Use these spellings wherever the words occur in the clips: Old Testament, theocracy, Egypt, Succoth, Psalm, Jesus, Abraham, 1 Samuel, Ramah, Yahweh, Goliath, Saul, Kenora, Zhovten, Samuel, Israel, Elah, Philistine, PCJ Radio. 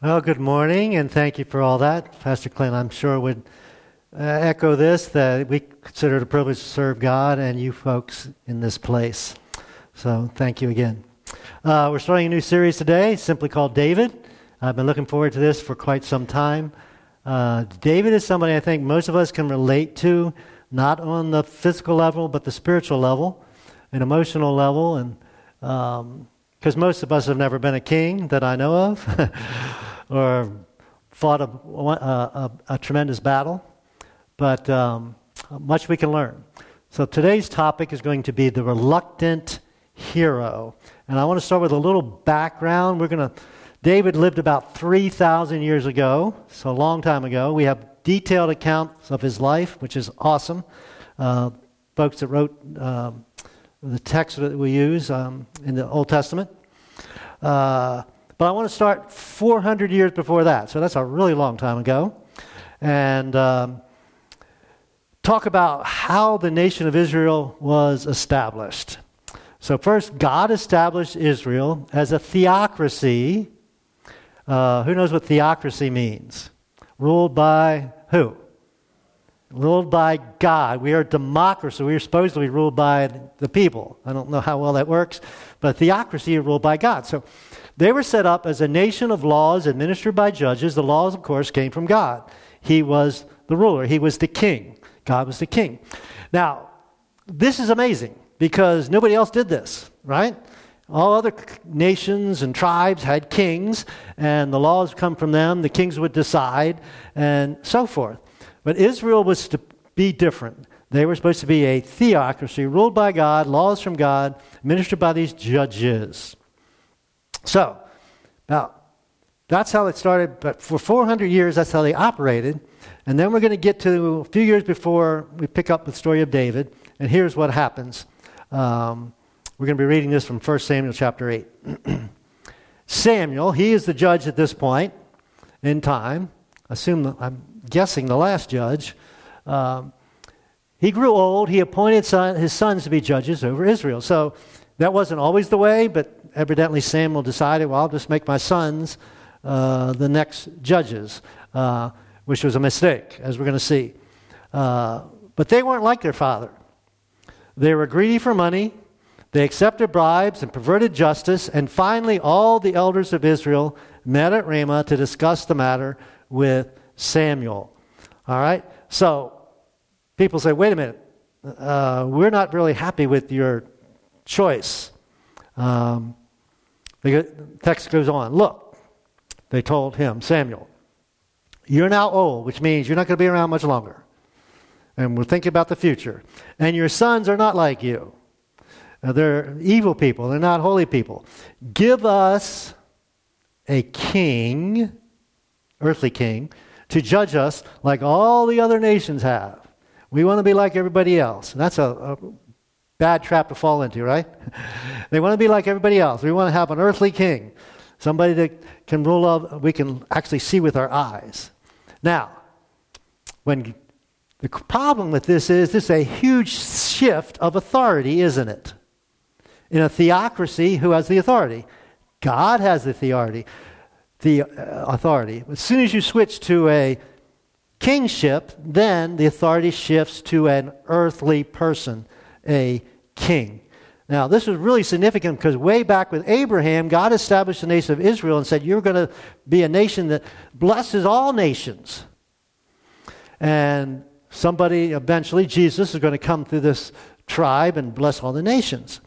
Well, good morning, and thank you for all that. Pastor Clint, I'm sure, would echo this, that we consider it a privilege to serve God and you folks in this place. So thank you again. We're starting a new series today, simply called David. I've been looking forward to this for quite some time. David is somebody I think most of us can relate to, not on the physical level, but the spiritual level, an emotional level, and because most of us have never been a king that I know of, or fought a tremendous battle, but much we can learn. So today's topic is going to be the reluctant hero, and I want to start with a little background. David lived about 3,000 years ago, so a long time ago. We have detailed accounts of his life, which is awesome. Folks that wrote the text that we use in the Old Testament. But I want to start 400 years before that, so that's a really long time ago, and talk about how the nation of Israel was established. So first, God established Israel as a theocracy. Who knows what theocracy means? Ruled by who? Ruled by God. We are a democracy. We are supposed to be ruled by the people. I don't know how well that works, but theocracy is ruled by God. So they were set up as a nation of laws administered by judges. The laws, of course, came from God. He was the ruler. He was the king. God was the king. Now, this is amazing, because nobody else did this, right? All other nations and tribes had kings, and the laws come from them. The kings would decide, and so forth. But Israel was to be different. They were supposed to be a theocracy, ruled by God, laws from God, administered by these judges. So, now, that's how it started, but for 400 years, that's how they operated. And then we're going to get to a few years before we pick up the story of David, and here's what happens. We're going to be reading this from 1 Samuel chapter 8. Samuel, he is the judge at this point in time. I'm guessing the last judge. He grew old. He appointed his sons to be judges over Israel. So that wasn't always the way, but evidently Samuel decided, well, I'll just make my sons the next judges, which was a mistake, as we're going to see. But they weren't like their father. They were greedy for money. They accepted bribes and perverted justice. And finally, all the elders of Israel met at Ramah to discuss the matter with Samuel. All right? So people say, wait a minute. We're not really happy with your choice. The text goes on. Look, they told him, Samuel, you're now old, which means you're not going to be around much longer. And we're thinking about the future. And your sons are not like you. They're evil people. They're not holy people. Give us a king, earthly king, to judge us like all the other nations have. We want to be like everybody else. And that's a bad trap to fall into, right? They want to be like everybody else. We want to have an earthly king, somebody that can we can actually see with our eyes. Now, when the problem with this is a huge shift of authority, isn't it? In a theocracy, who has the authority? God has the authority. As soon as you switch to a kingship, then the authority shifts to an earthly person, a king. Now, this was really significant because way back with Abraham, God established the nation of Israel and said, you're going to be a nation that blesses all nations. And somebody, eventually, Jesus is going to come through this tribe and bless all the nations.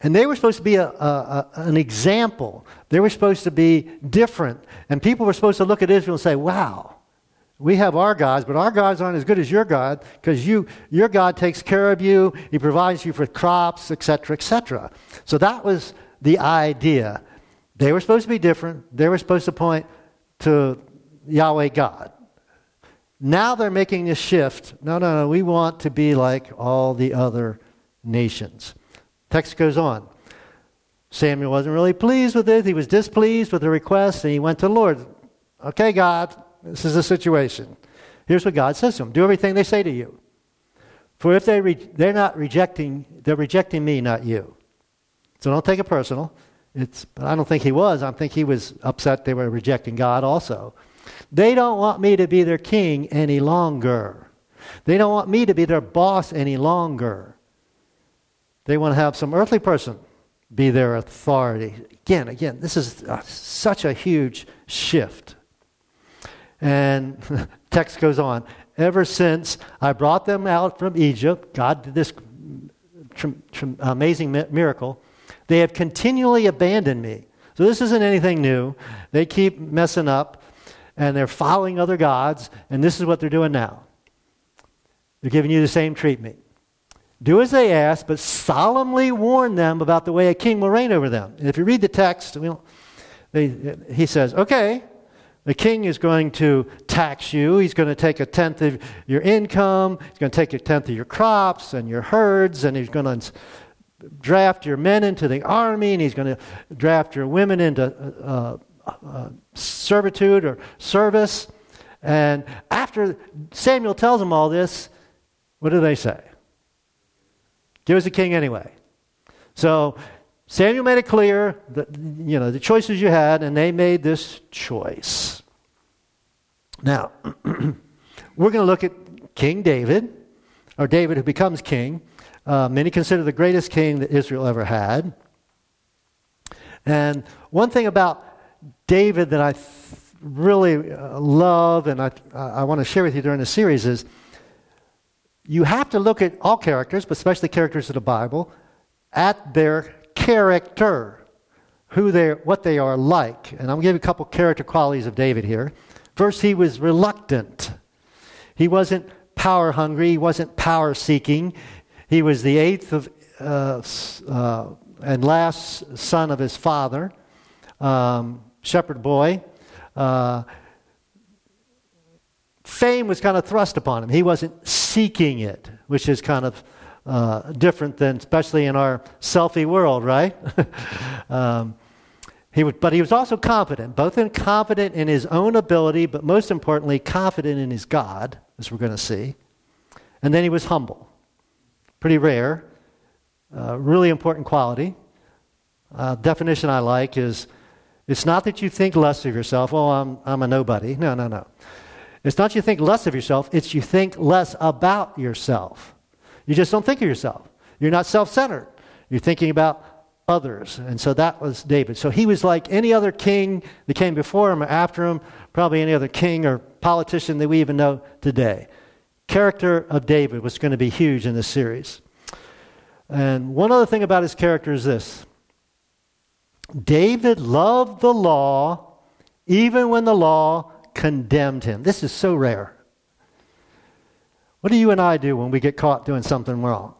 And they were supposed to be an example. They were supposed to be different. And people were supposed to look at Israel and say, wow, we have our gods, but our gods aren't as good as your God, because your God takes care of you. He provides you for crops, et cetera, et cetera. So that was the idea. They were supposed to be different. They were supposed to point to Yahweh God. Now they're making a shift. No, we want to be like all the other nations. Text goes on. Samuel wasn't really pleased with it. He was displeased with the request, and he went to the Lord. Okay, God, this is the situation. Here's what God says to him. Do everything they say to you. For if they're rejecting me, not you. So don't take it personal. But I don't think he was. I think he was upset they were rejecting God also. They don't want me to be their king any longer. They don't want me to be their boss any longer. They want to have some earthly person be their authority. Again, this is such a huge shift. And text goes on. Ever since I brought them out from Egypt, God did this amazing miracle. They have continually abandoned me. So this isn't anything new. They keep messing up, and they're following other gods, and this is what they're doing now. They're giving you the same treatment. Do as they ask, but solemnly warn them about the way a king will reign over them. And if you read the text, he says, okay, the king is going to tax you. He's going to take a tenth of your income. He's going to take a tenth of your crops and your herds, and he's going to draft your men into the army, and he's going to draft your women into servitude or service. And after Samuel tells them all this, what do they say? Give us a king anyway. So Samuel made it clear that the choices you had, and they made this choice. Now we're going to look at King David, or David who becomes king. Many consider the greatest king that Israel ever had. And one thing about David that I really love, and I want to share with you during the series, is you have to look at all characters, but especially characters of the Bible, at their character, what they are like. And I'm going to give you a couple character qualities of David here. First, he was reluctant. He wasn't power hungry. He wasn't power seeking. He was the eighth and last son of his father, shepherd boy. Fame was kind of thrust upon him. He wasn't seeking it, which is kind of different than, especially in our selfie world, right? But he was also confident, confident in his own ability, but most importantly, confident in his God, as we're going to see. And then he was humble. Pretty rare. Really important quality. Definition I like is, it's not that you think less of yourself. Oh, I'm a nobody. No. It's not you think less of yourself. It's you think less about yourself. You just don't think of yourself. You're not self-centered. You're thinking about others. And so that was David. So he was like any other king that came before him or after him, probably any other king or politician that we even know today. Character of David was going to be huge in this series. And one other thing about his character is this. David loved the law even when the law condemned him. This is so rare. What do you and I do when we get caught doing something wrong?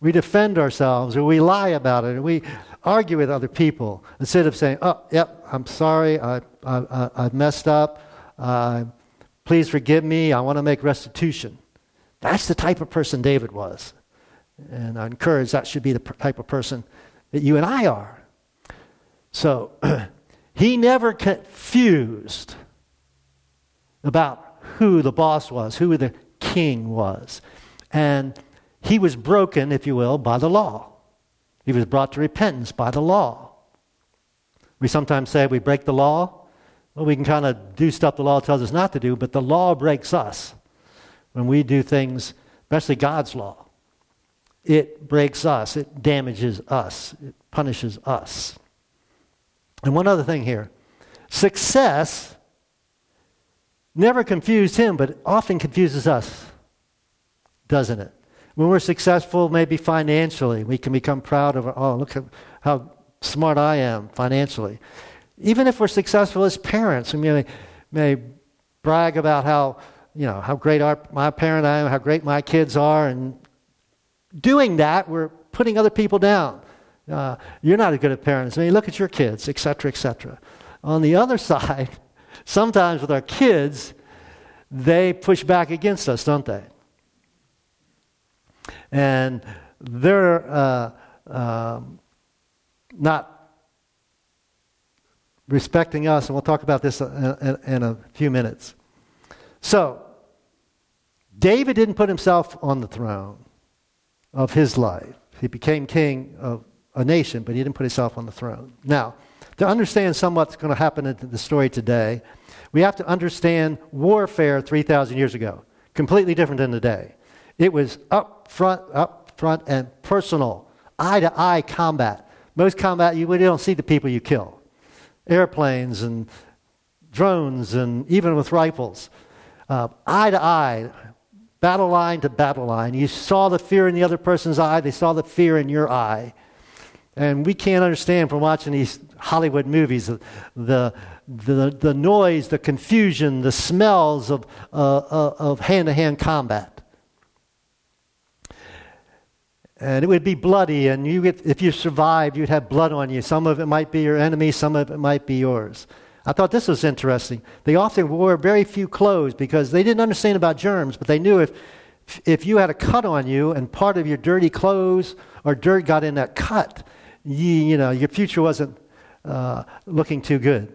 We defend ourselves, or we lie about it, or we argue with other people instead of saying, oh, yep, I'm sorry, I messed up, please forgive me, I want to make restitution. That's the type of person David was. And I encourage that should be the type of person that you and I are. So he never confused about who the boss was, who the king was. And he was broken, if you will, by the law. He was brought to repentance by the law. We sometimes say we break the law. Well, we can kind of do stuff the law tells us not to do, but the law breaks us when we do things, especially God's law. It breaks us. It damages us. It punishes us. And one other thing here. Success never confused him, but it often confuses us, doesn't it? When we're successful, maybe financially, we can become proud of, oh, look how smart I am financially. Even if we're successful as parents, we may brag about how great my parent I am, how great my kids are, and doing that, we're putting other people down. You're not as good a parent. Look at your kids, et cetera, et cetera. On the other side, sometimes with our kids, they push back against us, don't they? And they're not respecting us, and we'll talk about this in a few minutes. So, David didn't put himself on the throne of his life. He became king of a nation, but he didn't put himself on the throne. Now, to understand somewhat what's going to happen in the story today, we have to understand warfare 3,000 years ago. Completely different than today. It was up front and personal, eye-to-eye combat. Most combat, you don't see the people you kill. Airplanes and drones and even with rifles. Eye-to-eye, battle line to battle line. You saw the fear in the other person's eye. They saw the fear in your eye. And we can't understand from watching these Hollywood movies the noise, the confusion, the smells of hand-to-hand combat. And it would be bloody, and if you survived, you'd have blood on you. Some of it might be your enemy, some of it might be yours. I thought this was interesting. They often wore very few clothes because they didn't understand about germs, but they knew if you had a cut on you and part of your dirty clothes or dirt got in that cut, your future wasn't looking too good.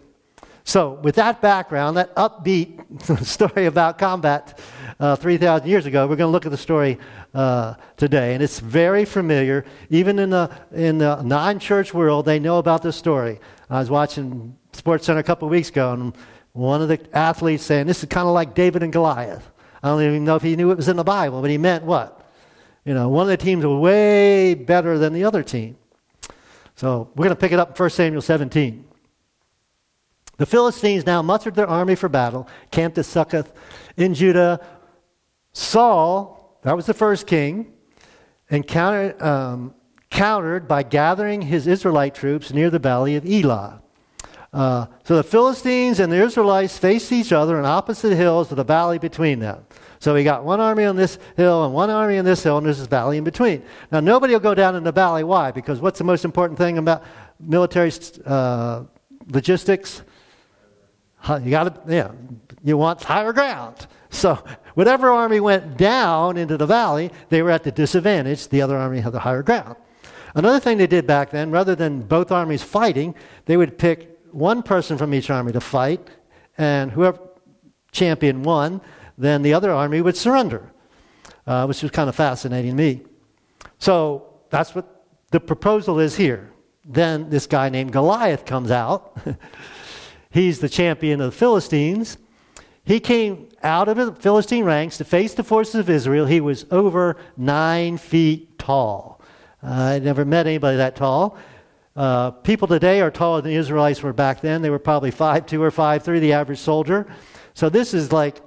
So with that background, that upbeat story about combat 3,000 years ago, we're going to look at the story today. And it's very familiar. Even in the non-church world, they know about this story. I was watching Sports Center a couple of weeks ago, and one of the athletes saying, this is kind of like David and Goliath. I don't even know if he knew it was in the Bible, but he meant what? One of the teams was way better than the other team. So we're going to pick it up in 1 Samuel 17. The Philistines now mustered their army for battle, camped at Succoth in Judah. Saul, that was the first king, countered by gathering his Israelite troops near the valley of Elah. So the Philistines and the Israelites faced each other on opposite hills with a valley between them. So we got one army on this hill and one army on this hill, and there's this valley in between. Now, nobody will go down in the valley. Why? Because what's the most important thing about military logistics? You want higher ground. So whatever army went down into the valley, they were at the disadvantage. The other army had the higher ground. Another thing they did back then, rather than both armies fighting, they would pick one person from each army to fight, and whoever champion won, then the other army would surrender, which was kind of fascinating to me. So that's what the proposal is here. Then this guy named Goliath comes out. He's the champion of the Philistines. He came out of the Philistine ranks to face the forces of Israel. He was over 9 feet tall. I never met anybody that tall. People today are taller than the Israelites were back then. They were probably 5'2 or 5'3, the average soldier. So this is like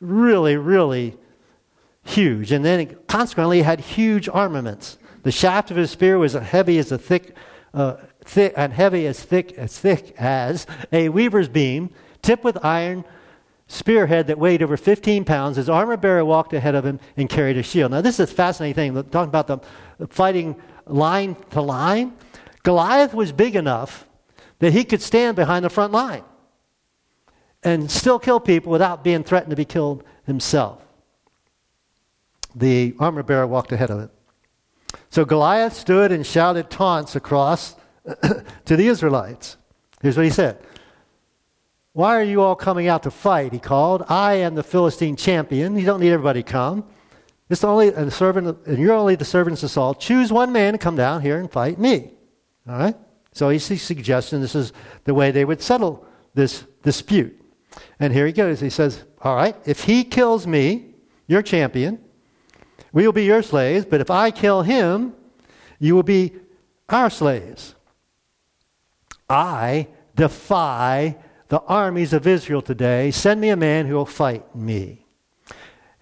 really, really huge. And then consequently, he had huge armaments. The shaft of his spear was heavy as thick as a weaver's beam, tipped with iron, spearhead that weighed over 15 pounds. His armor bearer walked ahead of him and carried a shield. Now, this is a fascinating thing. We're talking about the fighting line to line. Goliath was big enough that he could stand behind the front line and still kill people without being threatened to be killed himself. The armor bearer walked ahead of it. So Goliath stood and shouted taunts across to the Israelites. Here's what he said. "Why are you all coming out to fight?" he called. "I am the Philistine champion. You don't need everybody to come. It's only a servant, and you're only the servants of Saul. Choose one man to come down here and fight me." All right? So he's suggesting this is the way they would settle this dispute. And here he goes. He says, all right, if he kills me, your champion, we will be your slaves. But if I kill him, you will be our slaves. I defy the armies of Israel today. Send me a man who will fight me.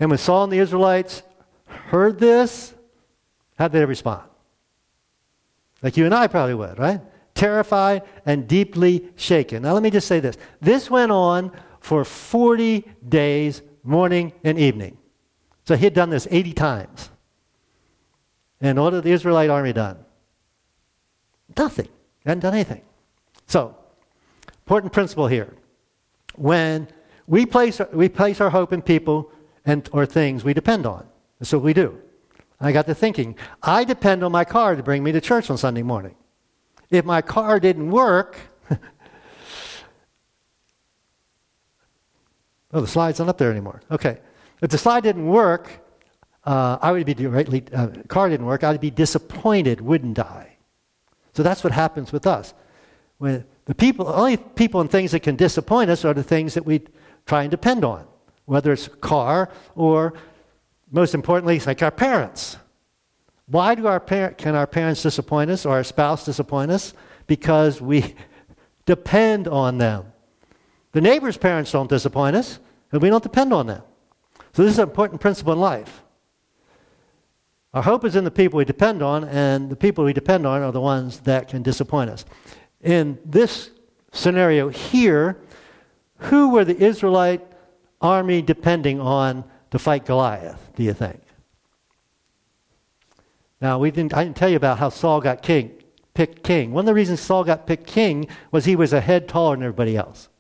And when Saul and the Israelites heard this, how did they respond? Like you and I probably would, right? Terrified and deeply shaken. Now let me just say this. This went on for 40 days, morning and evening. So he had done this 80 times. And what had the Israelite army done? Nothing. Hadn't done anything. So, important principle here. When we place our hope in people and or things we depend on. That's what we do. I got to thinking, I depend on my car to bring me to church on Sunday morning. If my car didn't work, the slide's not up there anymore. Okay. If the slide didn't work, I would be disappointed, wouldn't I? So that's what happens with us. When the people, only people and things that can disappoint us are the things that we try and depend on, whether it's a car or, most importantly, it's like our parents. Why do can our parents disappoint us or our spouse disappoint us? Because we depend on them. The neighbor's parents don't disappoint us, and we don't depend on them. So this is an important principle in life. Our hope is in the people we depend on, and the people we depend on are the ones that can disappoint us. In this scenario here, who were the Israelite army depending on to fight Goliath, do you think? Now, I didn't tell you about how Saul got picked king. One of the reasons Saul got picked king was he was a head taller than everybody else.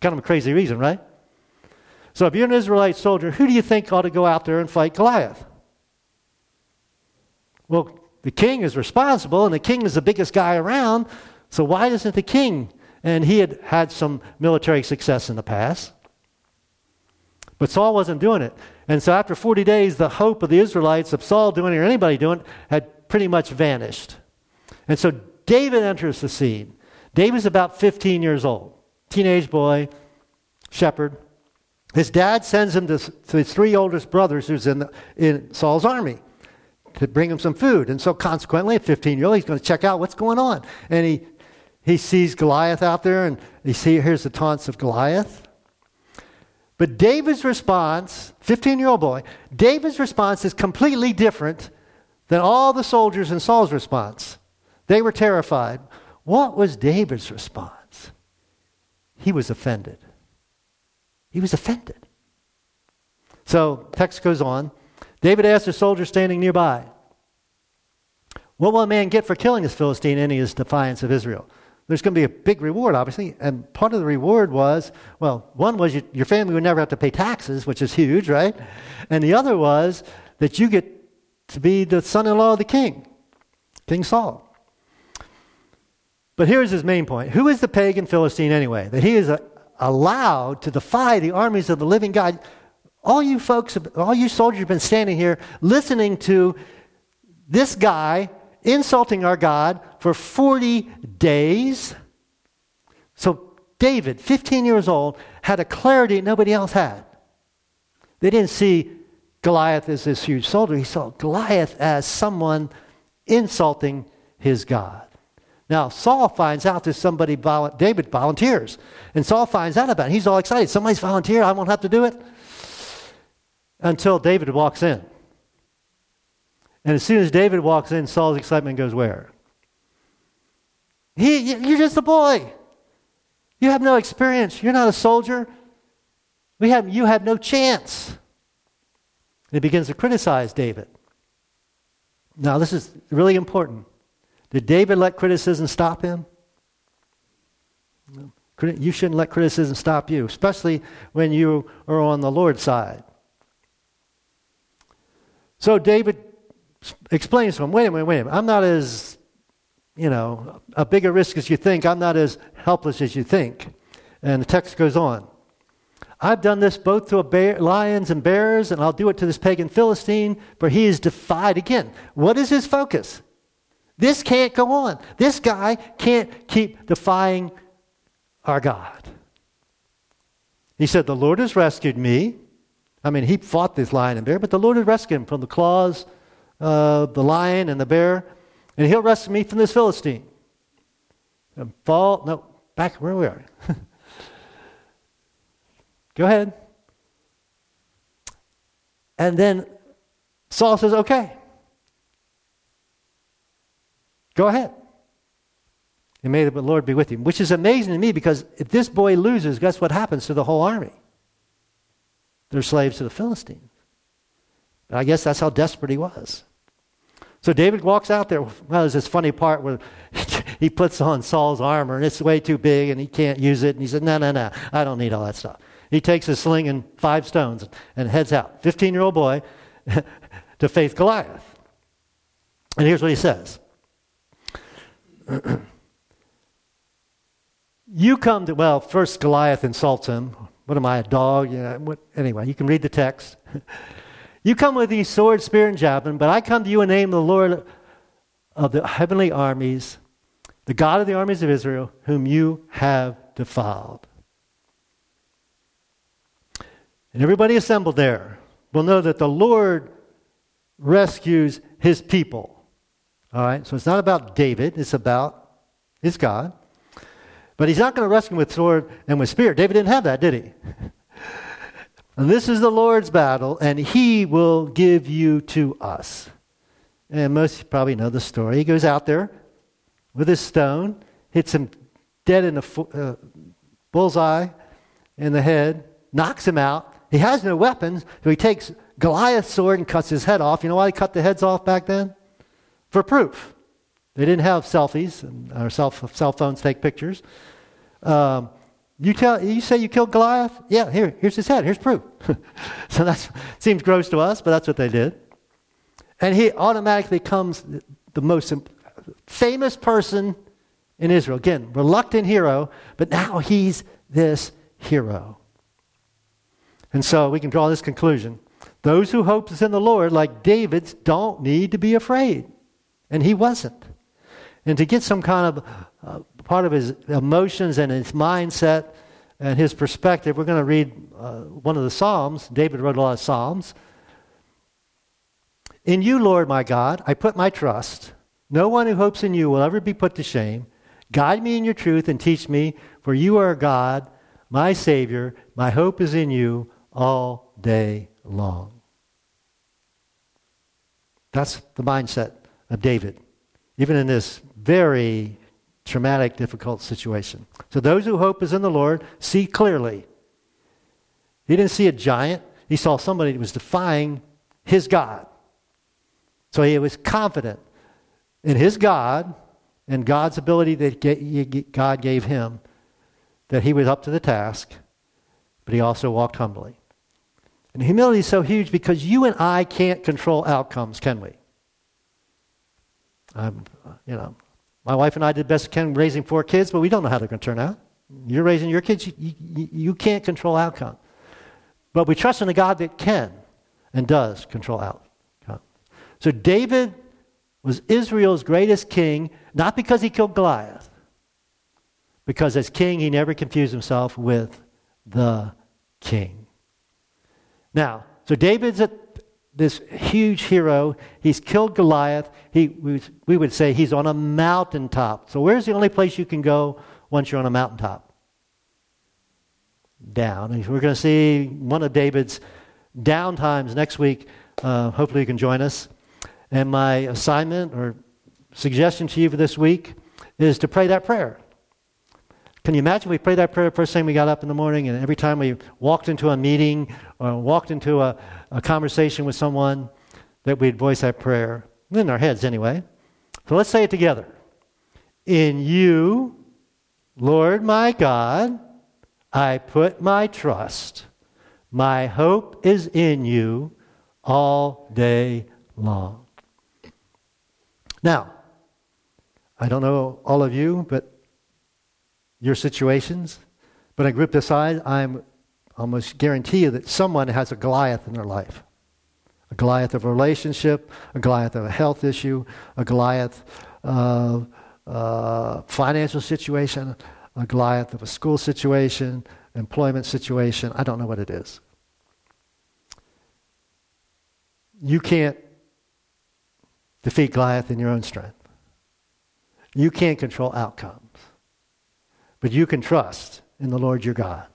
Kind of a crazy reason, right? So if you're an Israelite soldier, who do you think ought to go out there and fight Goliath? Well, the king is responsible, and the king is the biggest guy around, so why isn't the king? And he had had some military success in the past. But Saul wasn't doing it. And so after 40 days, the hope of the Israelites, of Saul doing it or anybody doing it, had pretty much vanished. And so David enters the scene. David's about 15 years old, teenage boy, shepherd. His dad sends him to his three oldest brothers who's in Saul's army to bring him some food. And so consequently, at 15-year-old, he's going to check out what's going on. And he sees Goliath out there, and here's the taunts of Goliath. But David's response, 15-year-old boy, David's response is completely different than all the soldiers in Saul's response. They were terrified. What was David's response? He was offended. He was offended. So, text goes on. David asked a soldier standing nearby, "What will a man get for killing this Philistine in his defiance of Israel?" There's going to be a big reward, obviously, and part of the reward was, well, one was your family would never have to pay taxes, which is huge, right? And the other was that you get to be the son-in-law of the king, King Saul. But here's his main point. Who is the pagan Philistine anyway? That he is allowed to defy the armies of the living God. All you folks, all you soldiers have been standing here listening to this guy insulting our God for 40 days. So David, 15 years old, had a clarity nobody else had. They didn't see Goliath as this huge soldier. He saw Goliath as someone insulting his God. Now, Saul finds out there's somebody, David volunteers. And Saul finds out about it. He's all excited. Somebody's volunteered. I won't have to do it. Until David walks in. And as soon as David walks in, Saul's excitement goes where? You're just a boy. You have no experience. You're not a soldier. You have no chance. And he begins to criticize David. Now, this is really important. Did David let criticism stop him? No. You shouldn't let criticism stop you, especially when you are on the Lord's side. So David explains to him, wait a minute, I'm not as, a bigger risk as you think. I'm not as helpless as you think. And the text goes on. I've done this both to lions and bears, and I'll do it to this pagan Philistine, for he is defied again. What is his focus? This can't go on. This guy can't keep defying our God. He said, the Lord has rescued me. I mean, he fought this lion and bear, but the Lord has rescued him from the claws of the lion and the bear, and he'll rescue me from this Philistine. Back where we are. Go ahead. And then Saul says, okay. Go ahead. And may the Lord be with him. Which is amazing to me because if this boy loses, guess what happens to the whole army? They're slaves to the Philistines. And I guess that's how desperate he was. So David walks out there. Well, there's this funny part where he puts on Saul's armor and it's way too big and he can't use it. And he said, no, I don't need all that stuff. He takes his sling and 5 stones and heads out. 15-year-old boy to face Goliath. And here's what he says. First Goliath insults him. What am I, a dog? Anyway, you can read the text. You come with these sword, spear, and javelin, but I come to you in the name of the Lord of the heavenly armies. the God of the armies of Israel, whom you have defiled. And everybody assembled there will know that the Lord rescues his people. All right, so it's not about David, it's about his God. But he's not going to rescue him with sword and with spear. David didn't have that, did he? And this is the Lord's battle, and he will give you to us. And most probably know the story. He goes out there with his stone, hits him dead in the bullseye in the head, knocks him out. He has no weapons, so he takes Goliath's sword and cuts his head off. You know why he cut the heads off back then? For proof. They didn't have selfies, and our cell phones take pictures. You say you killed Goliath? Yeah, here's his head. Here's proof. So that seems gross to us, but that's what they did. And he automatically becomes the most famous person in Israel. Again, reluctant hero, but now he's this hero. And so we can draw this conclusion. Those who hope is in the Lord, like David's, don't need to be afraid. And he wasn't. And to get some kind of part of his emotions and his mindset and his perspective, we're going to read one of the Psalms. David wrote a lot of Psalms. In you, Lord, my God, I put my trust. No one who hopes in you will ever be put to shame. Guide me in your truth and teach me, for you are God, my Savior. My hope is in you all day long. That's the mindset of David, even in this very traumatic, difficult situation. So those who hope is in the Lord see clearly. He didn't see a giant. He saw somebody that was defying his God. So he was confident in his God and God's ability that God gave him, that he was up to the task, but he also walked humbly. And humility is so huge because you and I can't control outcomes, can we? My wife and I did best we can raising 4 kids, but we don't know how they're going to turn out. You're raising your kids, you can't control outcome. But we trust in a God that can and does control outcome. So David was Israel's greatest king, not because he killed Goliath, because as king he never confused himself with the king. Now, so David's this huge hero. He's killed Goliath. We would say he's on a mountaintop. So where's the only place you can go once you're on a mountaintop? Down. And we're going to see one of David's down times next week. Hopefully you can join us. And my assignment or suggestion to you for this week is to pray that prayer. Can you imagine we prayed that prayer first thing we got up in the morning, and every time we walked into a meeting or walked into a conversation with someone, that we'd voice that prayer, in our heads anyway. So let's say it together. In you, Lord my God, I put my trust. My hope is in you all day long. Now, I don't know all of you, but your situations, but I group this I'm almost guarantee you that someone has a Goliath in their life. A Goliath of a relationship, a Goliath of a health issue, a Goliath of a financial situation, a Goliath of a school situation, employment situation. I don't know what it is. You can't defeat Goliath in your own strength. You can't control outcome. But you can trust in the Lord your God.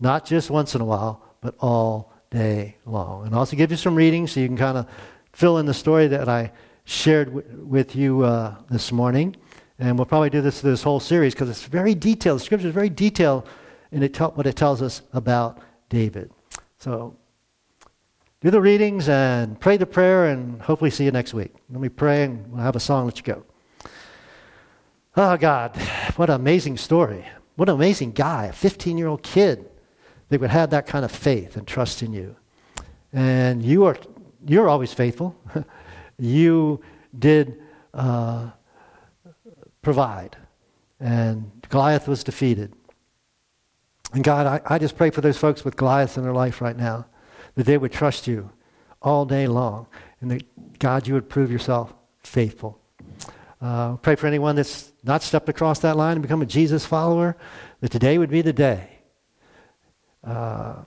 Not just once in a while, but all day long. And I'll also give you some readings so you can kind of fill in the story that I shared with you this morning. And we'll probably do this whole series because it's very detailed. The scripture is very detailed in what it tells us about David. So do the readings and pray the prayer and hopefully see you next week. Let me pray and we'll have a song let you go. Oh, God, what an amazing story. What an amazing guy, a 15-year-old kid that would have that kind of faith and trust in you. And you're always faithful. You did provide. And Goliath was defeated. And God, I just pray for those folks with Goliath in their life right now, that they would trust you all day long. And that, God, you would prove yourself faithful. Pray for anyone that's not stepped across that line and become a Jesus follower, that today would be the day. The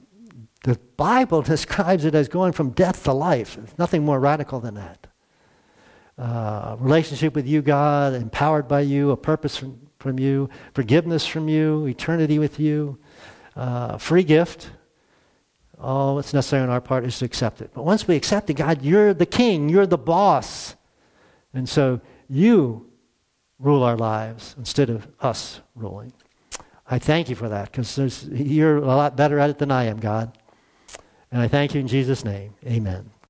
Bible describes it as going from death to life. There's nothing more radical than that. Relationship with you, God, empowered by you, a purpose from you, forgiveness from you, eternity with you, free gift. All that's necessary on our part is to accept it. But once we accept it, God, you're the king, you're the boss. And so you rule our lives instead of us ruling. I thank you for that, because you're a lot better at it than I am, God. And I thank you in Jesus' name. Amen.